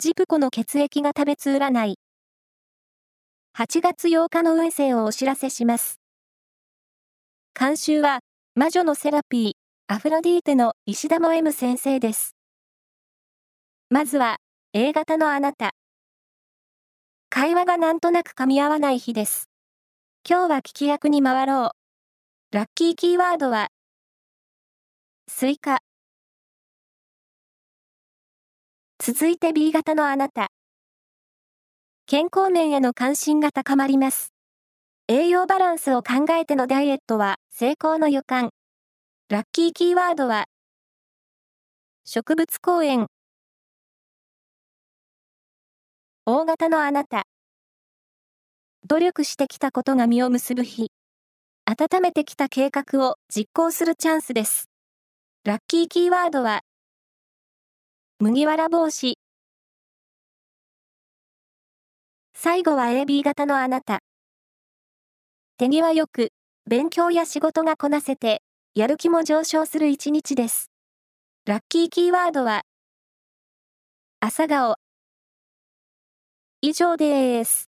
ジプコの血液が食べつ占い。8月8日の運勢をお知らせします。監修は、魔女のセラピー、アフロディーテの石田も M 先生です。まずは、A 型のあなた。会話がなんとなく噛み合わない日です。今日は聞き役に回ろう。ラッキーキーワードは、スイカ。続いて B 型のあなた。健康面への関心が高まります。栄養バランスを考えてのダイエットは成功の予感。ラッキーキーワードは、植物公園。O 型のあなた。努力してきたことが実を結ぶ日。温めてきた計画を実行するチャンスです。ラッキーキーワードは、麦わら帽子。最後は AB 型のあなた。手際よく、勉強や仕事がこなせて、やる気も上昇する一日です。ラッキーキーワードは、朝顔。以上です。